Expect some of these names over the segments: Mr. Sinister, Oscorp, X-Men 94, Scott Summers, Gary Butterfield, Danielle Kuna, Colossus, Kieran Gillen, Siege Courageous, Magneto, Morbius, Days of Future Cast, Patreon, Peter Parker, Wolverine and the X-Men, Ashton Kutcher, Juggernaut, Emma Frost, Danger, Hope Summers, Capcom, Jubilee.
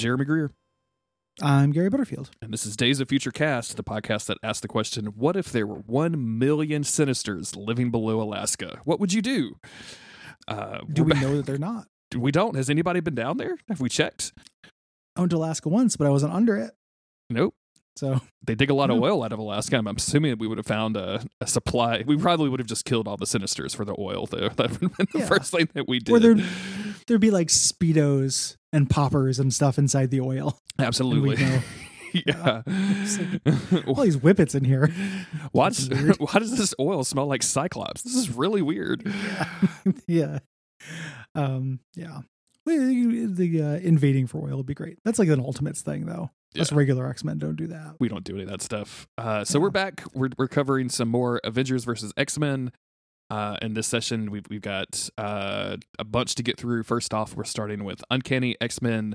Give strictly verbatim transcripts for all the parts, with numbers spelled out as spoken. Jeremy Greer. I'm Gary Butterfield. And this is Days of Future Cast, the podcast that asks the question, what if there were one million Sinisters living below Alaska? What would you do? Uh, do we ba- know that they're not? We don't. Has anybody been down there? Have we checked? I went to Alaska once, but I wasn't under it. Nope. So they dig a lot of oil out of Alaska. I'm assuming we would have found a, a supply. We probably would have just killed all the Sinisters for the oil, though. That would have been the yeah. first thing that we did. Or there'd, there'd be like Speedos and poppers and stuff inside the oil. Absolutely. Yeah. Like, all these whippets in here. Why does, why does this oil smell like Cyclops? This is really weird. Yeah. yeah. Um. Yeah. The uh, invading for oil would be great. That's like an Ultimates thing, though. Yeah. Us regular X-Men don't do that. We don't do any of that stuff. Uh, so yeah. we're back. We're we're covering some more Avengers versus X-Men. Uh, in this session, we've we've got uh, a bunch to get through. First off, we're starting with Uncanny X-Men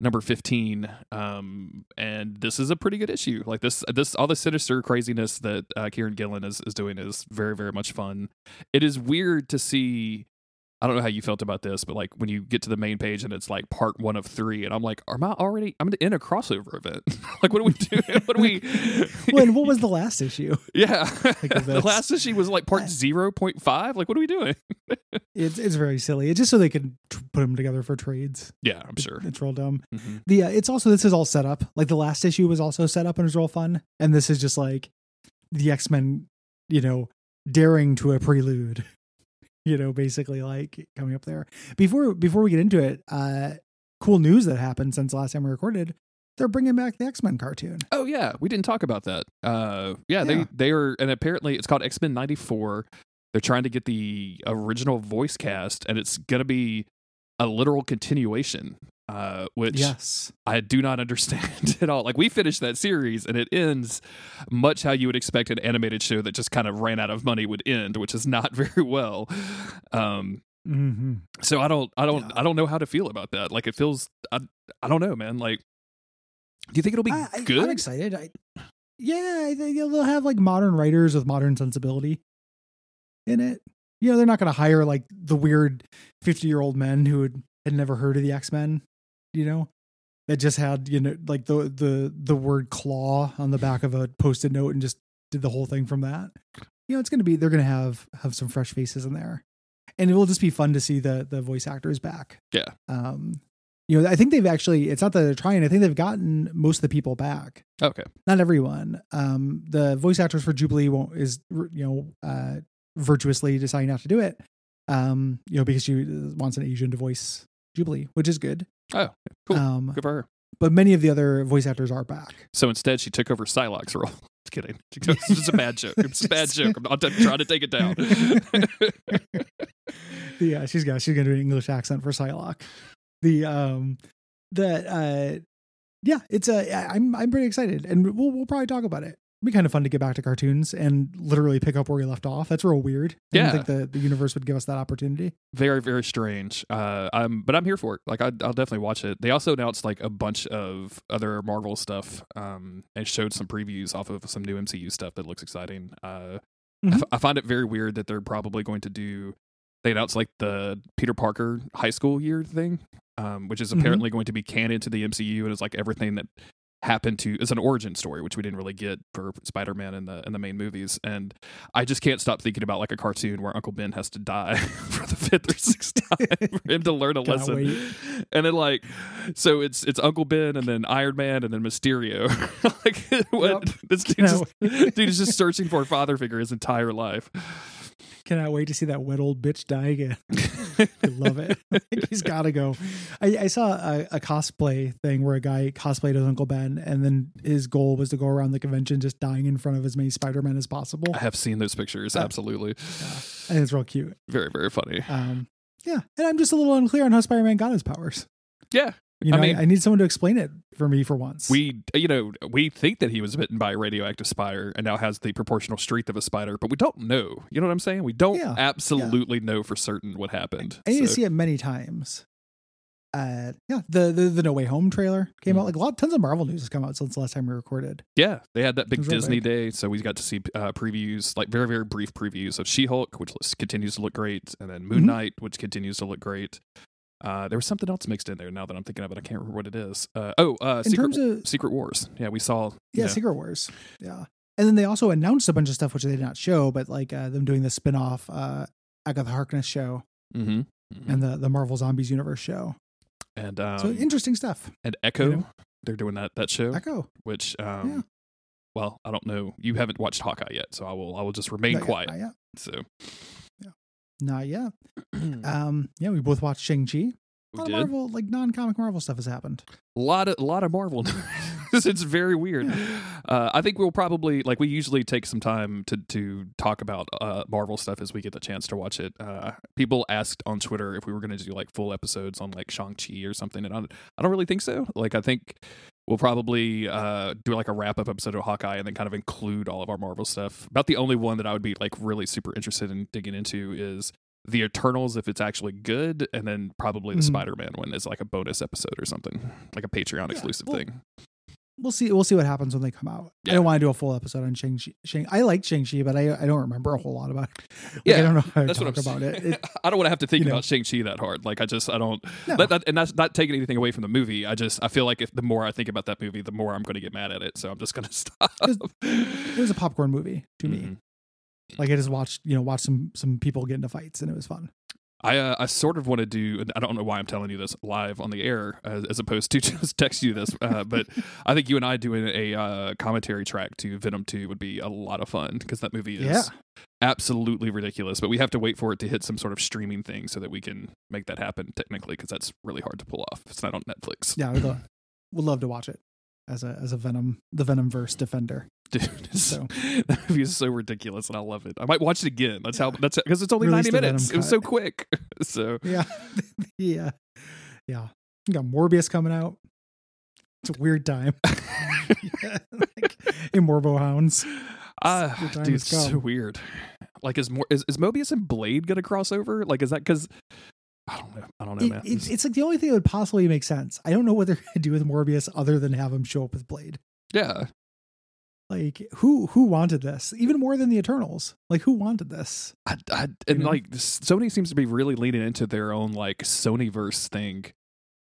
number fifteen, um, and this is a pretty good issue. Like this, this all the sinister craziness that uh, Kieran Gillen is is doing is very very much fun. It is weird to see. I don't know how you felt about this, but like when you get to the main page and it's like part one of three, and I'm like, am I already? I'm in a crossover event. Like, what do we do? What do we? When? What was the last issue? Yeah, like the last issue was like part zero point five. Like, what are we doing? It's it's very silly. It's just so they can t- put them together for trades. Yeah, I'm sure it's real dumb. Mm-hmm. The uh, it's also this is all set up. Like the last issue was also set up and was real fun, and this is just like the X-Men, you know, daring to a prelude. You know, basically like coming up there before, before we get into it, uh, cool news that happened since last time we recorded, they're bringing back the X-Men cartoon. Oh yeah. We didn't talk about that. Uh, yeah, yeah. they, they are. And apparently it's called X-Men ninety-four. They're trying to get the original voice cast and it's going to be a literal continuation, uh, which yes. I do not understand at all. Like we finished that series and it ends much how you would expect an animated show that just kind of ran out of money would end, which is not very well. Um, mm-hmm. So I don't, I don't, yeah. I don't know how to feel about that. Like it feels, I, I don't know, man. Like, do you think it'll be I, I, good? I'm excited. I, yeah. I think they'll have like modern writers with modern sensibility in it. You know, they're not going to hire like the weird fifty year old men who had, had never heard of the X-Men, you know, that just had, you know, like the, the, the word claw on the back of a post-it note and just did the whole thing from that. You know, it's going to be, they're going to have, have some fresh faces in there and it will just be fun to see the, the voice actors back. Yeah. Um, you know, I think they've actually, it's not that they're trying. I think they've gotten most of the people back. Okay. Not everyone. Um, the voice actors for Jubilee won't is, you know, uh, virtuously deciding not to do it, um, you know, because she wants an Asian to voice Jubilee, which is good. Oh, cool. Um, good for her. But many of the other voice actors are back. So instead, she took over Psylocke's role. Just kidding. It's just a bad joke. It's a bad joke. I'm not trying to take it down. yeah, she's got. She's gonna do an English accent for Psylocke. The um, the uh, yeah, it's a. I'm I'm pretty excited, and we'll we'll probably talk about it. It'd be kind of fun to get back to cartoons and literally pick up where we left off. That's real weird. I yeah. don't think the, the universe would give us that opportunity. Very, very strange. Uh, I'm, but I'm here for it. Like, I, I'll definitely watch it. They also announced like a bunch of other Marvel stuff um, and showed some previews off of some new M C U stuff that looks exciting. Uh, mm-hmm. I, f- I find it very weird that they're probably going to do, they announced like the Peter Parker high school year thing, um, which is apparently mm-hmm. going to be canon to the M C U and is like everything that happened to is an origin story, which we didn't really get for Spider-Man in the in the main movies. And I just can't stop thinking about like a cartoon where Uncle Ben has to die for the fifth or sixth time for him to learn a Can't lesson. Wait. And then like, so it's it's Uncle Ben and then Iron Man and then Mysterio. Like what, yep. This dude, just, dude is just searching for a father figure his entire life. Cannot wait to see that wet old bitch die again. I love it. He's got to go. I, I saw a, a cosplay thing where a guy cosplayed as Uncle Ben, and then his goal was to go around the convention just dying in front of as many Spider-Men as possible. I have seen those pictures. Uh, absolutely. Yeah. And it's real cute. Very, very funny. Um, yeah. And I'm just a little unclear on how Spider-Man got his powers. Yeah. You know, I mean, I, I need someone to explain it for me for once. We, you know, we think that he was bitten by a radioactive spider and now has the proportional strength of a spider, but we don't know. You know what I'm saying? We don't yeah, absolutely yeah. know for certain what happened. I, I need so. to see it many times. Uh, yeah, the, the the No Way Home trailer came mm. out. Like a lot, tons of Marvel news has come out since the last time we recorded. Yeah, they had that big Disney big. day, so we got to see uh, previews, like very very brief previews of She-Hulk, which continues to look great, and then Moon mm-hmm. Knight, which continues to look great. Uh, there was something else mixed in there now that I'm thinking of it. I can't remember what it is. Uh, oh, uh, Secret, of, Secret Wars. Yeah, we saw. Yeah, you know. Secret Wars. Yeah. And then they also announced a bunch of stuff, which they did not show, but like uh, them doing the spinoff uh, Agatha Harkness show mm-hmm. Mm-hmm. and the, the Marvel Zombies Universe show. And um, so interesting stuff. And Echo, you know? They're doing that that show. Echo. Which, um, yeah. well, I don't know. You haven't watched Hawkeye yet, so I will I will just remain not quiet. Yet, not yet. So. Yeah. Not yet. um, yeah, we both watched Shang-Chi. A lot we of did. Marvel, like non-comic Marvel stuff has happened. A lot of, a lot of Marvel. It's very weird. Yeah. Uh, I think we'll probably, like we usually take some time to, to talk about uh, Marvel stuff as we get the chance to watch it. Uh, people asked on Twitter if we were going to do like full episodes on like Shang-Chi or something. And I don't, I don't really think so. Like I think we'll probably uh, do like a wrap-up episode of Hawkeye and then kind of include all of our Marvel stuff. About the only one that I would be like really super interested in digging into is the Eternals, if it's actually good, and then probably the mm-hmm. Spider-Man one is like a bonus episode or something, like a Patreon yeah, exclusive we'll, thing. We'll see. We'll see what happens when they come out. Yeah. I don't want to do a full episode on Shang-Chi. Shang, I like Shang-Chi, but I I don't remember a whole lot about it. Like, yeah, I don't know how to talk about it. it. I don't want to have to think about know. Shang-Chi that hard. Like I just I don't. No. But that, and that's not taking anything away from the movie. I just I feel like if the more I think about that movie, the more I'm going to get mad at it. So I'm just going to stop. It was, it was a popcorn movie to mm-hmm. me. Like I just watched, you know, watched some some people get into fights, and it was fun. I uh, I sort of want to do, and I don't know why I'm telling you this live on the air as, as opposed to just text you this, uh, but I think you and I doing a uh, commentary track to Venom two would be a lot of fun because that movie is yeah. absolutely ridiculous. But we have to wait for it to hit some sort of streaming thing so that we can make that happen technically, because that's really hard to pull off. It's not on Netflix. Yeah, we'd love, we'd love to watch it as a as a Venom the Venomverse defender. Dude, so. That movie is so ridiculous, and I love it. I might watch it again. That's yeah. how. That's because it's only Released ninety minutes. It was so quick. So yeah, yeah, yeah. You got Morbius coming out. It's a weird time. yeah, like, in Morbo Hounds. Ah, uh, dude, it's so weird. Like, is more is, is Mobius and Blade gonna cross over? Like, is that because? I don't know. I don't know, it, man. It's, it's like the only thing that would possibly make sense. I don't know what they're gonna do with Morbius other than have him show up with Blade. Yeah. Like who who wanted this even more than the Eternals? Like who wanted this? I, I, and you know? Like Sony seems to be really leaning into their own like Sonyverse thing,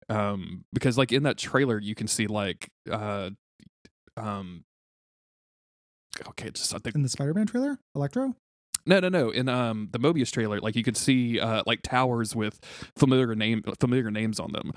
um, because like in that trailer you can see like, uh, um, okay, just I think in the Spider-Man trailer, Electro. No, no, no. In um the Mobius trailer, like you could see uh, like towers with familiar name familiar names on them.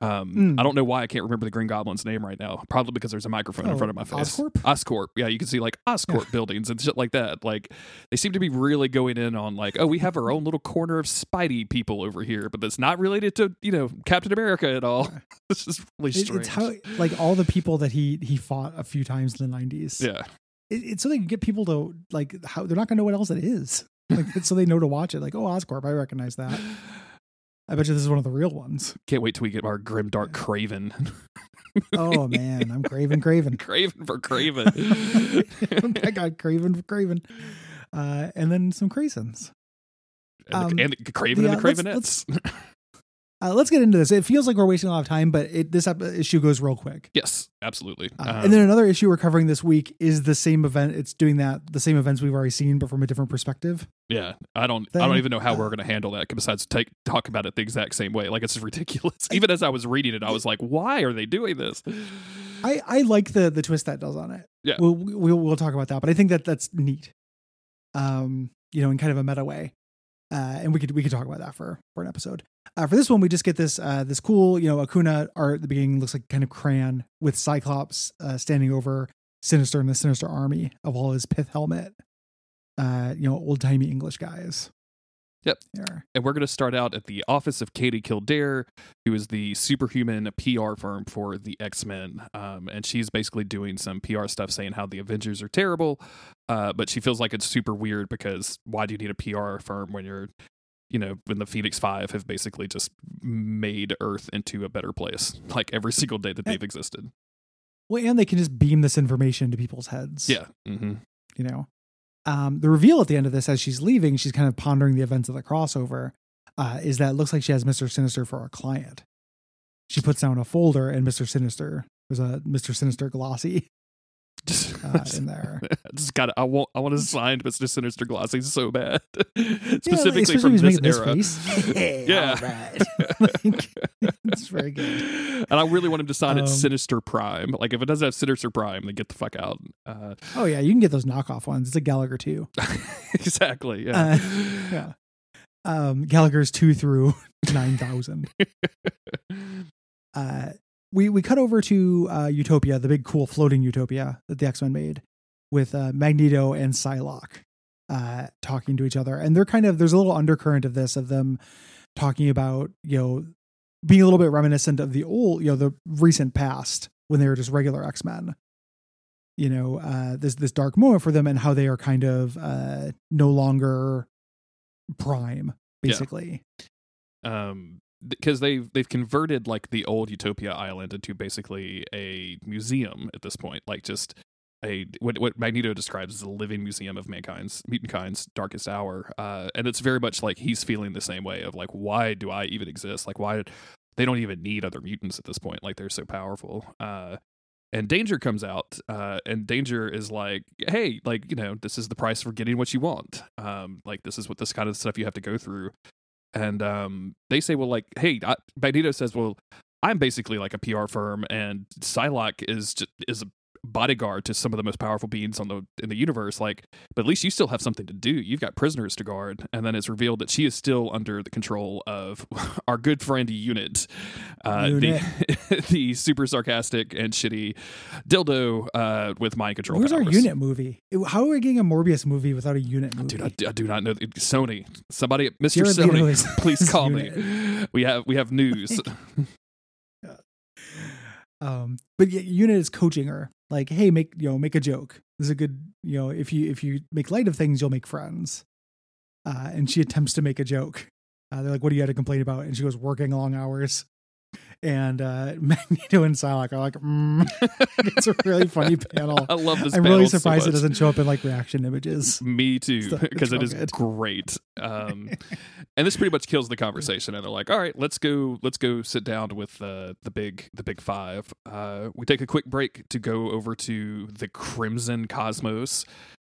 Um, mm. I don't know why I can't remember the Green Goblin's name right now. Probably because there's a microphone oh, in front of my face. Oscorp? Oscorp. Yeah, you can see like Oscorp buildings and shit like that. Like they seem to be really going in on like, oh, we have our own little corner of Spidey people over here, but that's not related to, you know, Captain America at all. This is really strange. It's how like all the people that he he fought a few times in the nineties. Yeah, it, it's so they can get people to like how they're not gonna know what else it is. Like it's so they know to watch it. Like oh, Oscorp, I recognize that. I bet you this is one of the real ones. Can't wait till we get our grim dark Kraven. Oh man, I'm Kraven, Kraven, Kraven for Kraven. I got Kraven for Kraven, uh, and then some Kraisins. Um, and the Kraven yeah, and the Kravenettes. Let's, let's, uh, let's get into this. It feels like we're wasting a lot of time, but it, this issue goes real quick. Yes, absolutely. Uh, um, and then another issue we're covering this week is the same event. It's doing that the same events we've already seen, but from a different perspective. Yeah, I don't thing. I don't even know how we're going to handle that besides take talk about it the exact same way. Like, it's ridiculous. Even as I was reading it, I was like, why are they doing this? I, I like the the twist that does on it. Yeah. We'll, we'll, we'll talk about that, but I think that that's neat, um, you know, in kind of a meta way. Uh, and we could we could talk about that for, for an episode. Uh, for this one, we just get this uh, this cool, you know, Acuna art at the beginning looks like kind of Crayon with Cyclops uh, standing over Sinister and the Sinister Army of all his pith helmet. Uh, you know, old-timey English guys. Yep. There. And we're going to start out at the office of Katie Kildare, who is the superhuman P R firm for the X-Men. Um, and she's basically doing some P R stuff saying how the Avengers are terrible, uh, but she feels like it's super weird because why do you need a P R firm when you're, you know, when the Phoenix Five have basically just made Earth into a better place, like every single day that and, they've existed. Well, and they can just beam this information to people's heads. Yeah. Mm-hmm. You know? Um, the reveal at the end of this, as she's leaving, she's kind of pondering the events of the crossover, uh, is that it looks like she has Mister Sinister for a client. She puts down a folder and Mister Sinister, there's a Mister Sinister glossy uh, in there. Just got I won't. I want to sign Mister Sinister glossy so bad. Specifically yeah, from this era. This hey, yeah, right. Like, it's very good. And I really want him to sign um, it Sinister Prime. Like if it doesn't have Sinister Prime, then get the fuck out. Uh, oh yeah, you can get those knockoff ones. It's a Gallagher two. Exactly. Yeah. Uh, yeah. Um, Gallagher's two through nine thousand. uh, we we cut over to uh, Utopia, the big cool floating Utopia that the X-Men made, with uh, Magneto and Psylocke uh, talking to each other, and they're kind of there's a little undercurrent of this of them talking about you know being a little bit reminiscent of the old you know the recent past when they were just regular X-Men. You know, uh, this this dark moment for them and how they are kind of uh, no longer Prime, basically. Yeah. Um, because they've they've converted like the old Utopia Island into basically a museum at this point, like just a what what Magneto describes as a living museum of mankind's mutinkind's darkest hour. Uh, and it's very much like he's feeling the same way of like, why do I even exist? Like, why they don't even need other mutants at this point? Like, they're so powerful. Uh, and Danger comes out, uh, and Danger is like, hey, like, you know, this is the price for getting what you want. Um, like, this is what this kind of stuff you have to go through. And um, they say, well, like, hey, I, Magneto says, well, I'm basically like a P R firm, and Psylocke is just, is a bodyguard to some of the most powerful beings on the in the universe. Like, but at least you still have something to do. You've got prisoners to guard. And then it's revealed that she is still under the control of our good friend Unit, uh, Unit. the the super sarcastic and shitty dildo uh, with mind control. Where's powers. Our Unit movie? How are we getting a Morbius movie without a Unit movie? Dude, I do, I do not know. Sony, somebody, Mister Sony, please call Unit. me. We have we have news. Like, um, but Unit is coaching her. Like, hey, make, you know, make a joke. This is a good, you know, if you, if you make light of things, you'll make friends. Uh, and she attempts to make a joke. Uh, they're like, what do you have to complain about? And she goes, working long hours. And uh, Magneto and Psylocke are like, mm. It's a really funny panel. I love this I'm panel really surprised so it doesn't show up in like reaction images. Me too, because it is good. Great. Um, and this pretty much kills the conversation. And they're like, all right, let's go. Let's go sit down with uh, the big the big five. Uh, we take a quick break to go over to the Crimson Cosmos,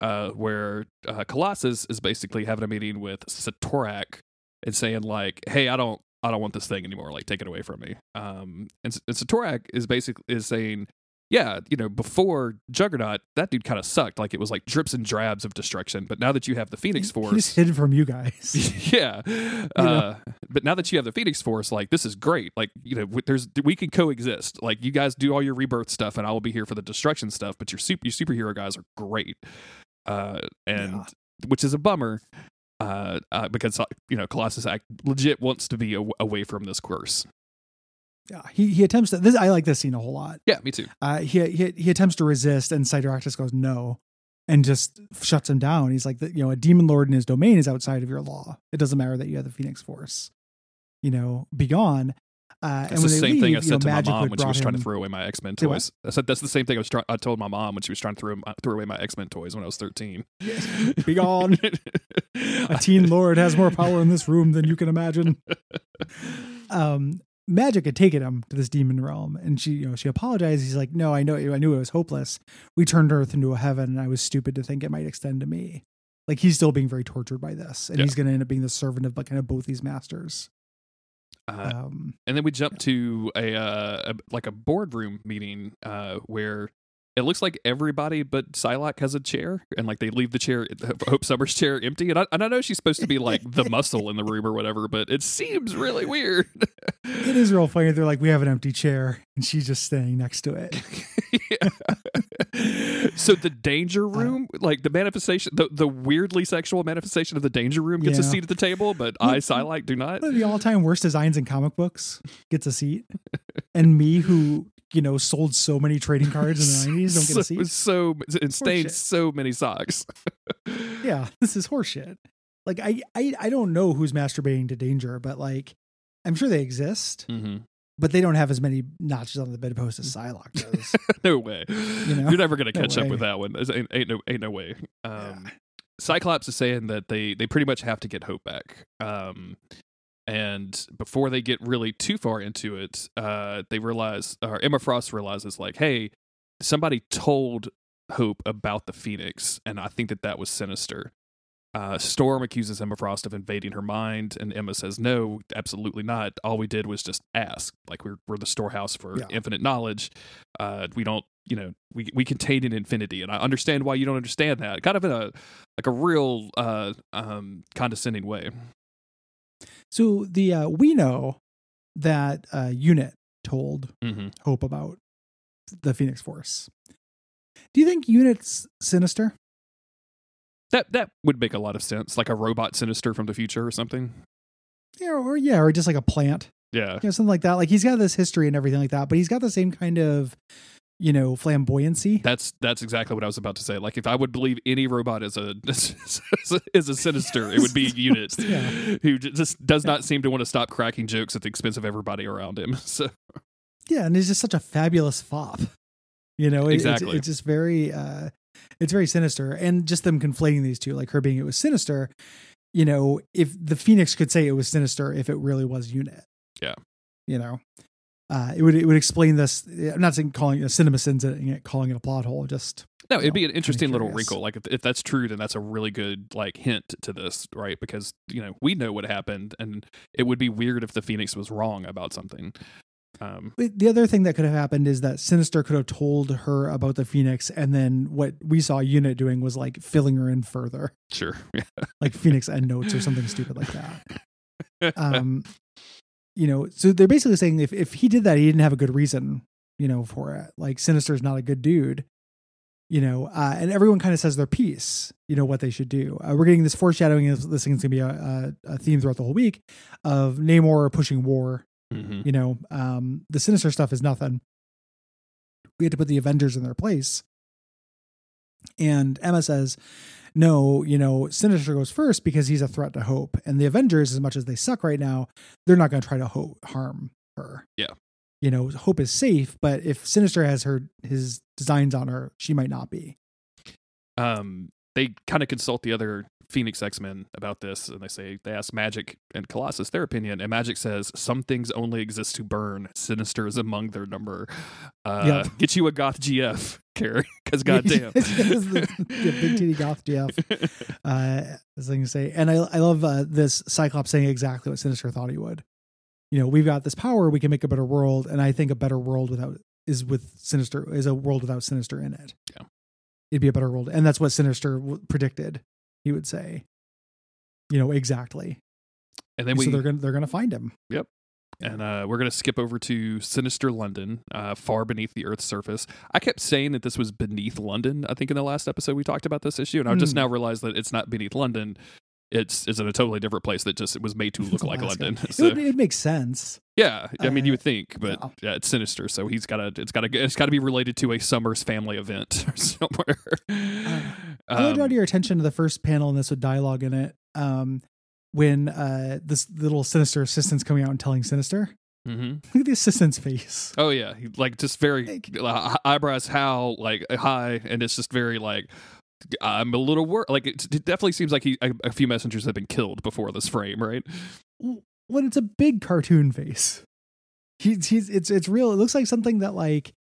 uh, where uh, Colossus is basically having a meeting with Cyttorak and saying like, hey, I don't. I don't want this thing anymore. Like, take it away from me. Um, and, and Cyttorak is basically is saying, yeah, you know, before Juggernaut, that dude kind of sucked. Like, it was like drips and drabs of destruction. But now that you have the Phoenix Force, he just hid from you guys. Yeah. You uh, but now that you have the Phoenix Force, like, this is great. Like, you know, there's we can coexist. Like, you guys do all your rebirth stuff, and I will be here for the destruction stuff. But your super your superhero guys are great, uh, and yeah. Which is a bummer. Uh, uh, because you know Colossus act legit wants to be a- away from this curse. Yeah, he he attempts to. This I like this scene a whole lot. Yeah, me too. Uh, he he he attempts to resist, and Cyttorak just goes no, and just shuts him down. He's like, you know, a demon lord in his domain is outside of your law. It doesn't matter that you have the Phoenix Force. You know, be gone. Uh, that's the same leave, thing I said know, to my mom when she was him... trying to throw away my X-Men toys. I said that's the same thing I was trying. I told my mom when she was trying to throw, throw away my X-Men toys when I was thirteen. Be gone! A teen lord has more power in this room than you can imagine. Um, magic had taken him to this demon realm, and she, you know, she apologized. He's like, "No, I know, I knew it was hopeless. We turned Earth into a heaven, and I was stupid to think it might extend to me." Like, he's still being very tortured by this, and yeah. He's going to end up being the servant of like kind of both these masters. Uh, um, and then we jump yeah. to a, uh, a like a boardroom meeting uh, where it looks like everybody but Psylocke has a chair, and like they leave the chair, Hope Summers' chair, empty. And I, and I know she's supposed to be like the muscle in the room or whatever, but it seems really weird. It is real funny. They're like, we have an empty chair, and she's just standing next to it. So the danger room, uh, like the manifestation, the, the weirdly sexual manifestation of the danger room gets yeah. a seat at the table, but I, Psylocke, do not. One of the all-time worst designs in comic books gets a seat. And me, who, you know, sold so many trading cards in the nineties, don't get a seat. So, so and stained so many socks. Yeah, this is horseshit. Like, I, I, I don't know who's masturbating to Danger, but like, I'm sure they exist. Mm-hmm. But they don't have as many notches on the bedpost as Psylocke does. No way. You know? You're never going to catch no up with that one. Ain't, ain't, no, ain't no way. Um, yeah. Cyclops is saying that they, they pretty much have to get Hope back. Um, and before they get really too far into it, uh, they realize, or Emma Frost realizes, like, hey, somebody told Hope about the Phoenix, and I think that that was sinister. Uh, Storm accuses Emma Frost of invading her mind, and Emma says, no, absolutely not. All we did was just ask. Like, we're we're the storehouse for yeah. infinite knowledge. Uh, we don't, you know, we we contain an infinity, and I understand why you don't understand that. Kind of in a, like a real uh, um, condescending way. So the uh, we know that uh, Unit told mm-hmm. Hope about the Phoenix Force. Do you think Unit's sinister? That that would make a lot of sense, like a robot Sinister from the future or something. Yeah, or yeah, or just like a plant. Yeah, you know, something like that. Like, he's got this history and everything like that, but he's got the same kind of, you know, flamboyancy. That's that's exactly what I was about to say. Like, if I would believe any robot is a is a, is a Sinister, it would be a Unit yeah. who just does yeah. not seem to want to stop cracking jokes at the expense of everybody around him. So yeah, and he's just such a fabulous fop. You know, it, exactly. It's, it's just very. Uh, It's very sinister, and just them conflating these two, like her being it was sinister, you know, if the Phoenix could say it was sinister, if it really was Unit, yeah, you know, uh, it would, it would explain this. I'm not saying calling it a cinema sin, calling it a plot hole. Just no, it'd know, be an interesting little wrinkle. Like, if, if that's true, then that's a really good like hint to this, right? Because, you know, we know what happened, and it would be weird if the Phoenix was wrong about something. Um, the other thing that could have happened is that Sinister could have told her about the Phoenix, and then what we saw Unit doing was like filling her in further. Sure. Yeah. Like Phoenix End Notes or something stupid like that. Um, you know, so they're basically saying if, if he did that, he didn't have a good reason, you know, for it. Like, Sinister's not a good dude, you know, uh, and everyone kind of says their piece, you know, what they should do. Uh, we're getting this foreshadowing. This thing's going to be a, a, a theme throughout the whole week of Namor pushing war. Mm-hmm. You know, um, the Sinister stuff is nothing. We had to put the Avengers in their place. And Emma says, no, you know, Sinister goes first because he's a threat to Hope. And the Avengers, as much as they suck right now, they're not going to try to ho- harm her. Yeah. You know, Hope is safe, but if Sinister has her his designs on her, she might not be. Um, they kind of consult the other Phoenix X-Men about this, and they say they ask Magic and Colossus their opinion, and Magic says some things only exist to burn. Sinister is among their number. Uh yep. Get you a goth G F, Carrie, because goddamn, the, the big titty goth G F. Uh, as I can say, and I, I love uh, this Cyclops saying exactly what Sinister thought he would. You know, we've got this power; we can make a better world, and I think a better world without is with Sinister is a world without Sinister in it. Yeah, it'd be a better world, and that's what Sinister w- predicted. He would say, you know, exactly. And then we, so they're going to, they're going to find him. Yep. Yeah. And uh, we're going to skip over to Sinister London, uh, far beneath the Earth's surface. I kept saying that this was beneath London. I think in the last episode we talked about this issue, and I've mm. just now realized that it's not beneath London. It's, it's in a totally different place that just it was made to look like London. So, it, would, it makes sense. Yeah. I mean, uh, you would think, but no. yeah, it's Sinister. So he's got to, it's got to, it's got to be related to a Summers family event or somewhere. Uh, I would um, draw to your attention to the first panel in this with dialogue in it. Um, when uh, this little Sinister assistant's coming out and telling Sinister, mm-hmm. look at the assistant's face. Oh yeah. He, like just very like, uh, eyebrows, how like high. And it's just very like, I'm a little worried. Like, it definitely seems like he, a, a few messengers have been killed before this frame, right? Well, it's a big cartoon face. He's, he's, it's, it's real. It looks like something that like,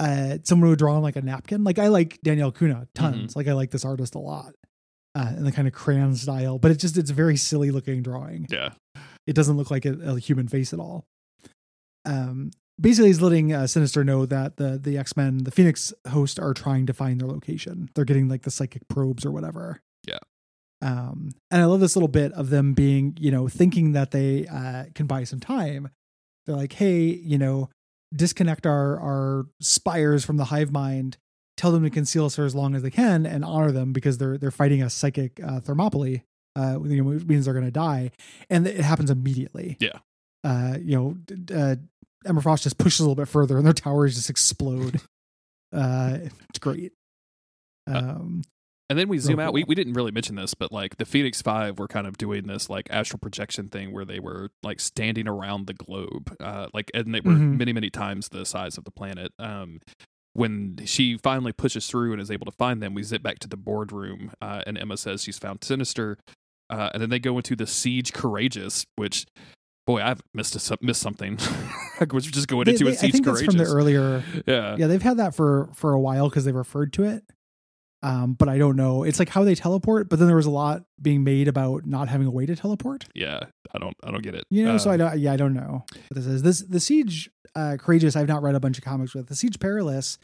uh, someone would draw on like a napkin. Like, I like Danielle Kuna tons. Mm-hmm. Like, I like this artist a lot, uh, and the kind of crayon style. But it just, it's a very silly looking drawing. Yeah, it doesn't look like a, a human face at all. Um, Basically, he's letting uh, Sinister know that the the X-Men, the Phoenix host, are trying to find their location. They're getting like the psychic probes or whatever. Yeah. Um, and I love this little bit of them being, you know, thinking that they uh, can buy some time. They're like, hey, you know, disconnect our, our spires from the hive mind. Tell them to conceal us for as long as they can and honor them because they're they're fighting a psychic uh, thermopylae, uh, you know, which means they're going to die. And it happens immediately. Yeah. Uh, you know, d- uh, Emma Frost just pushes a little bit further and their towers just explode. Uh, it's great. Um, uh, and then we zoom out. Cool. We we didn't really mention this, but like the Phoenix Five were kind of doing this like astral projection thing where they were like standing around the globe. Uh, like, and they were mm-hmm. many, many times the size of the planet. Um, when she finally pushes through and is able to find them, we zip back to the boardroom uh, and Emma says she's found Sinister. Uh, and then they go into the Siege Courageous, which, boy, I've missed, a, missed something. Cyttorak was just going they, into they, a Siege I think Courageous. That's from the earlier. Yeah. Yeah, they've had that for, for a while because they referred to it. Um, but I don't know. It's like how they teleport, but then there was a lot being made about not having a way to teleport. Yeah, I don't, I don't get it. You know, um, so I don't. Yeah, I don't know what this is. This the Siege uh, Courageous. I've not read a bunch of comics with. The Siege Perilous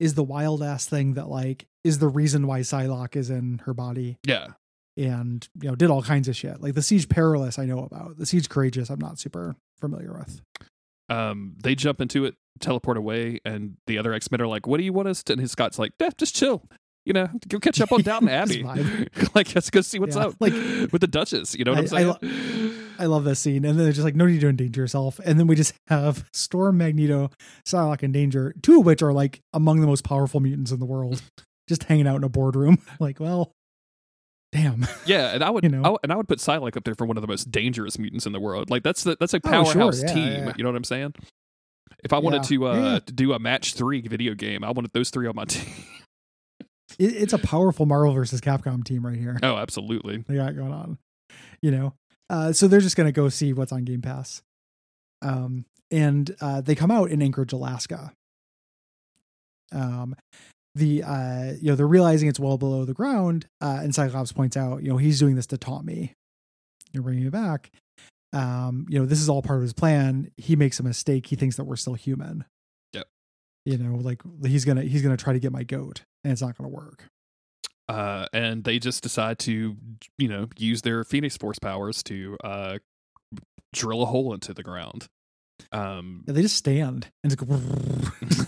is the wild ass thing that like is the reason why Psylocke is in her body. Yeah, and you know, did all kinds of shit. Like the Siege Perilous, I know about. The Siege Courageous, I'm not super familiar with. Um, they jump into it, teleport away, and the other X-Men are like, "What do you want us to?" And his Scott's like, eh, "Just chill." You know, go catch up on Downton Abbey. Like, let's go see what's yeah, up like, with the Duchess. You know what I, I'm saying? I, lo- I love this scene. And then they're just like, no need to endanger yourself. And then we just have Storm, Magneto, Psylocke, and Danger, two of which are like among the most powerful mutants in the world, just hanging out in a boardroom. Like, well, damn. Yeah, and I would, you know? I w- and I would put Psylocke up there for one of the most dangerous mutants in the world. Like, that's the, that's a powerhouse oh, sure. yeah, team. Yeah. You know what I'm saying? If I wanted yeah. to, uh, yeah. to do a match three video game, I wanted those three on my team. It's a powerful Marvel versus Capcom team right here. Oh, absolutely. They got going on, you know? Uh, so they're just going to go see what's on Game Pass. Um, and uh, they come out in Anchorage, Alaska. Um, the, uh, you know, they're realizing it's well below the ground. Uh, and Cyclops points out, you know, he's doing this to taunt me. You're bringing me back. Um, you know, this is all part of his plan. He makes a mistake. He thinks that we're still human. You know, like he's going to he's going to try to get my goat and it's not going to work. Uh, and they just decide to, you know, use their Phoenix Force powers to uh, drill a hole into the ground. Um, yeah, they just stand and just go,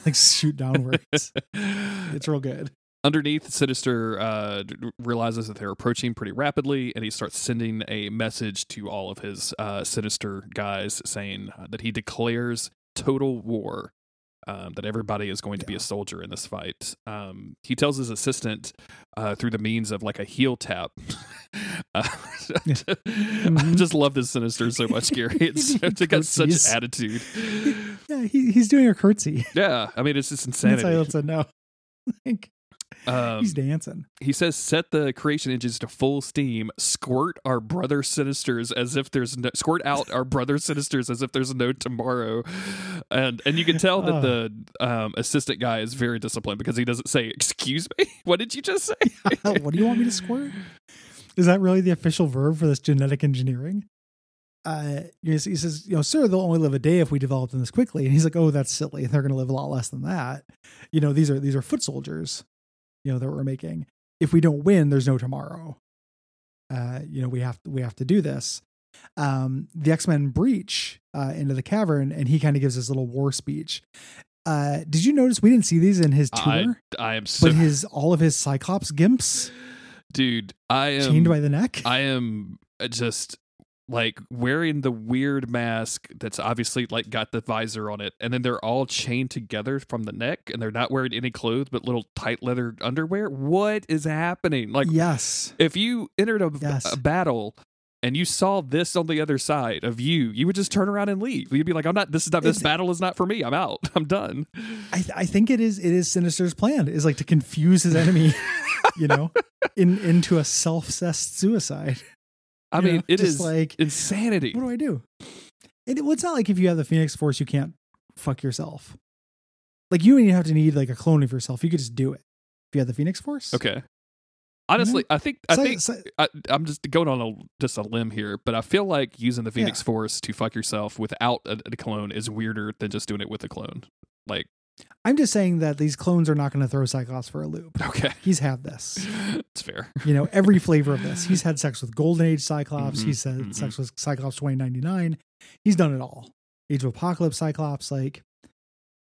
like shoot downwards. It's real good. Underneath, Sinister uh, realizes that they're approaching pretty rapidly and he starts sending a message to all of his uh, Sinister guys saying that he declares total war. Um, that everybody is going to yeah. be a soldier in this fight. Um, he tells his assistant uh, through the means of like a heel tap. uh, yeah. mm-hmm. I just love this Sinister so much, Gary. It's, it's got such attitude. Yeah, he, he's doing a curtsy. Yeah, I mean, it's just insanity. That's how no. like, um, he's dancing. He says, set the creation engines to full steam, squirt our brother Sinisters as if there's no squirt out our brother Sinisters as if there's no tomorrow. And and you can tell that the um, assistant guy is very disciplined because he doesn't say, excuse me, what did you just say? Yeah, what do you want me to squirt? Is that really the official verb for this genetic engineering? Uh, he says, you know, sir, they'll only live a day if we develop them this quickly. And he's like, oh, that's silly. They're going to live a lot less than that. You know, these are these are foot soldiers, you know, that we're making. If we don't win, there's no tomorrow. Uh, you know, we have to, we have to do this. Um, the X-Men breach uh, into the cavern, and he kind of gives his little war speech. Uh, did you notice we didn't see these in his tour? I, I am so... But his, all of his Cyclops gimps? Dude, I am... chained by the neck? I am just... like wearing the weird mask that's obviously like got the visor on it. And then they're all chained together from the neck and they're not wearing any clothes, but little tight leather underwear. What is happening? Like, yes, if you entered a, yes. a battle and you saw this on the other side of you, you would just turn around and leave. You'd be like, I'm not, this is not, this it's, battle is not for me. I'm out. I'm done. I, I think it is. It is Sinister's plan is like to confuse his enemy, you know, in, into a self-cessed suicide. I you mean, know, it is like insanity. What do I do? It, it's not like if you have the Phoenix Force, you can't fuck yourself. Like you don't even have to need like a clone of yourself. You could just do it if you had the Phoenix Force. Okay. Honestly, you know? I think I so, think so, I, I'm just going on a, just a limb here, but I feel like using the Phoenix yeah. Force to fuck yourself without a, a clone is weirder than just doing it with a clone. Like, I'm just saying that these clones are not going to throw Cyclops for a loop. Okay. He's had this. It's fair. You know, every flavor of this. He's had sex with Golden Age Cyclops. Mm-hmm, he's had mm-hmm. sex with Cyclops twenty ninety-nine. He's done it all. Age of Apocalypse Cyclops. Like,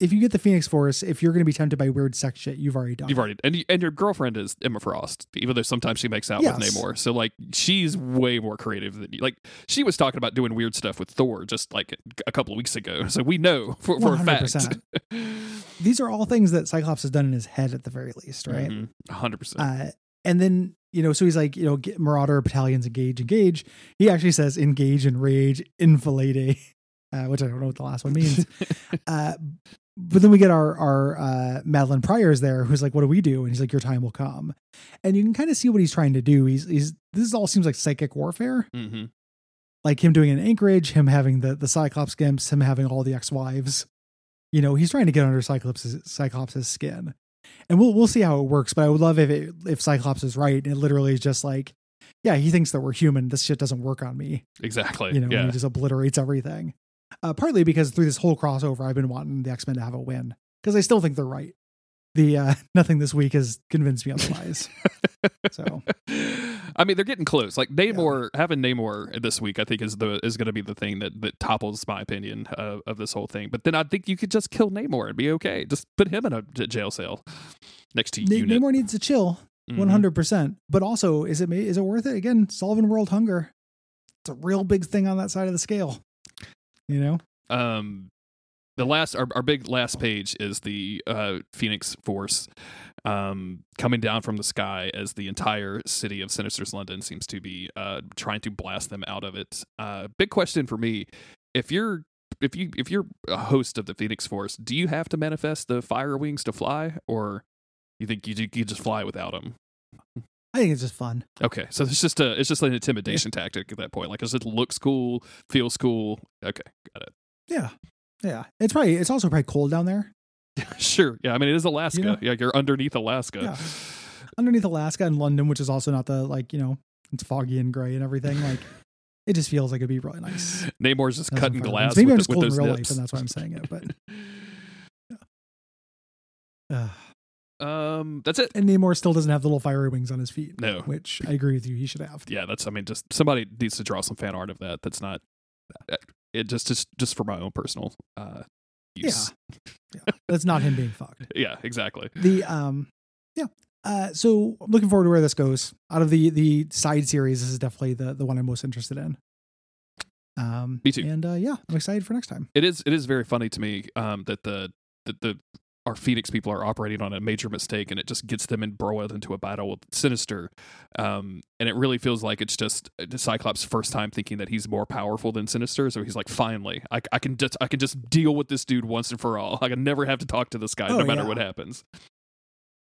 if you get the Phoenix Force, if you're going to be tempted by weird sex shit, you've already done You've it. already. And, you, and your girlfriend is Emma Frost, even though sometimes she makes out yes. with Namor. So, like, she's way more creative than you. Like, she was talking about doing weird stuff with Thor just, like, a couple of weeks ago. So we know for, for a fact. These are all things that Cyclops has done in his head at the very least, right? Mm-hmm. one hundred percent. Uh, and then, you know, so he's like, you know, get Marauder battalions, engage, engage. He actually says engage, enrage, infilade, uh, which I don't know what the last one means. uh, but then we get our, our uh, Madeline Pryor's there who's like, what do we do? And he's like, your time will come. And you can kind of see what he's trying to do. He's, he's this all seems like psychic warfare. Mm-hmm. like him doing an Anchorage, him having the, the Cyclops gimps, him having all the ex-wives. You know, he's trying to get under Cyclops' Cyclops' skin. And we'll we'll see how it works, but I would love if it, if Cyclops is right and it literally is just like, yeah, he thinks that we're human. This shit doesn't work on me. Exactly. You know, yeah. And he just obliterates everything. Uh, partly because through this whole crossover, I've been wanting the X-Men to have a win because I still think they're right. The uh, nothing this week has convinced me otherwise. So, I mean, they're getting close. Like Namor, yeah. having Namor this week, I think is the is going to be the thing that that topples my opinion of, of this whole thing. But then I think you could just kill Namor and be okay. Just put him in a jail cell next to Na- Unit. Namor needs to chill, one hundred percent. But also, is it is it worth it? Again, solving world hunger. It's a real big thing on that side of the scale. You know. Um. The last, our, our big last page is the uh, Phoenix Force um, coming down from the sky as the entire city of Sinister's London seems to be uh, trying to blast them out of it. Uh, big question for me: if you're if you if you're a host of the Phoenix Force, do you have to manifest the fire wings to fly, or you think you you just fly without them? I think it's just fun. Okay, so it's just a it's just an intimidation tactic at that point. Like it just looks cool, feels cool. Okay, got it. Yeah. Yeah, it's probably it's also probably cold down there. Sure. Yeah, I mean it is Alaska. You know? Yeah, you're underneath Alaska. Yeah. Underneath Alaska and London, which is also not the like you know it's foggy and gray and everything. Like it just feels like it'd be really nice. Namor's just that's cutting glass. Maybe with I'm just the, cold in real nips. Life, and that's why I'm saying it. But yeah. uh, um, that's it. And Namor still doesn't have the little fiery wings on his feet. No, which I agree with you. He should have. Yeah, that's. I mean, just somebody needs to draw some fan art of that. That's not. Uh, It just, just just for my own personal uh, use. Yeah. yeah. That's not him being fucked. Yeah, exactly. The um, yeah. Uh, so I'm looking forward to where this goes. Out of the the side series, this is definitely the the one I'm most interested in. Um, me too. And uh, yeah, I'm excited for next time. It is it is very funny to me um that the that the our Phoenix people are operating on a major mistake, and it just gets them embroiled into a battle with Sinister. Um, and it really feels like it's just Cyclops' first time thinking that he's more powerful than Sinister. So he's like, finally, I, I can just I can just deal with this dude once and for all. I can never have to talk to this guy, oh, no matter yeah. what happens.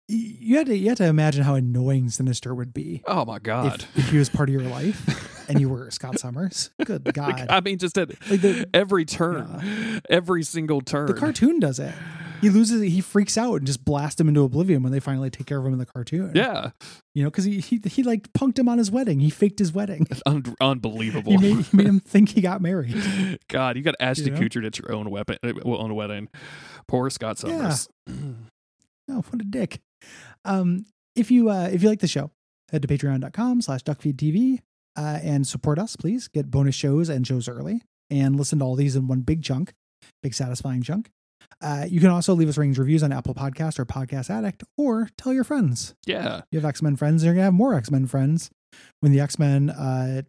You had to you had to imagine how annoying Sinister would be. Oh my god! If, if he was part of your life and you were Scott Summers, good god! I mean, just at like the, every turn, yeah. every single turn. The cartoon does it. He loses, he freaks out and just blasts him into oblivion when they finally take care of him in the cartoon. Yeah. You know, because he, he he like punked him on his wedding. He faked his wedding. Un- unbelievable. He made, he made him think he got married. God, you got Ashton you know? Kutcher at your own, weapon, own wedding. Poor Scott Summers. Yeah. Oh, what a dick. Um, if you uh, if you like the show, head to patreon.com slash duckfeedtv uh, and support us, please. Get bonus shows and shows early and listen to all these in one big chunk, big satisfying chunk. Uh, you can also leave us ratings reviews on Apple Podcasts or Podcast Addict, or tell your friends. Yeah. You have X-Men friends, and you're going to have more X-Men friends when the X-Men uh,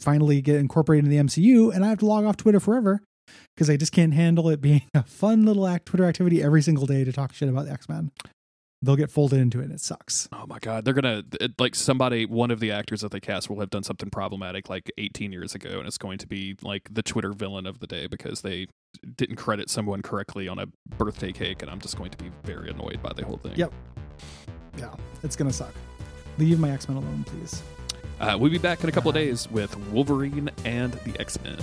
finally get incorporated in the M C U, and I have to log off Twitter forever because I just can't handle it being a fun little act Twitter activity every single day to talk shit about the X-Men. They'll get folded into it and it sucks. Oh my god, they're gonna it, like somebody one of the actors that they cast will have done something problematic like eighteen years ago, and it's going to be like the Twitter villain of the day because they didn't credit someone correctly on a birthday cake, and I'm just going to be very annoyed by the whole thing. Yep. Yeah, it's gonna suck. Leave my X-Men alone, please. Uh, we'll be back in a couple of days with Wolverine and the X-Men.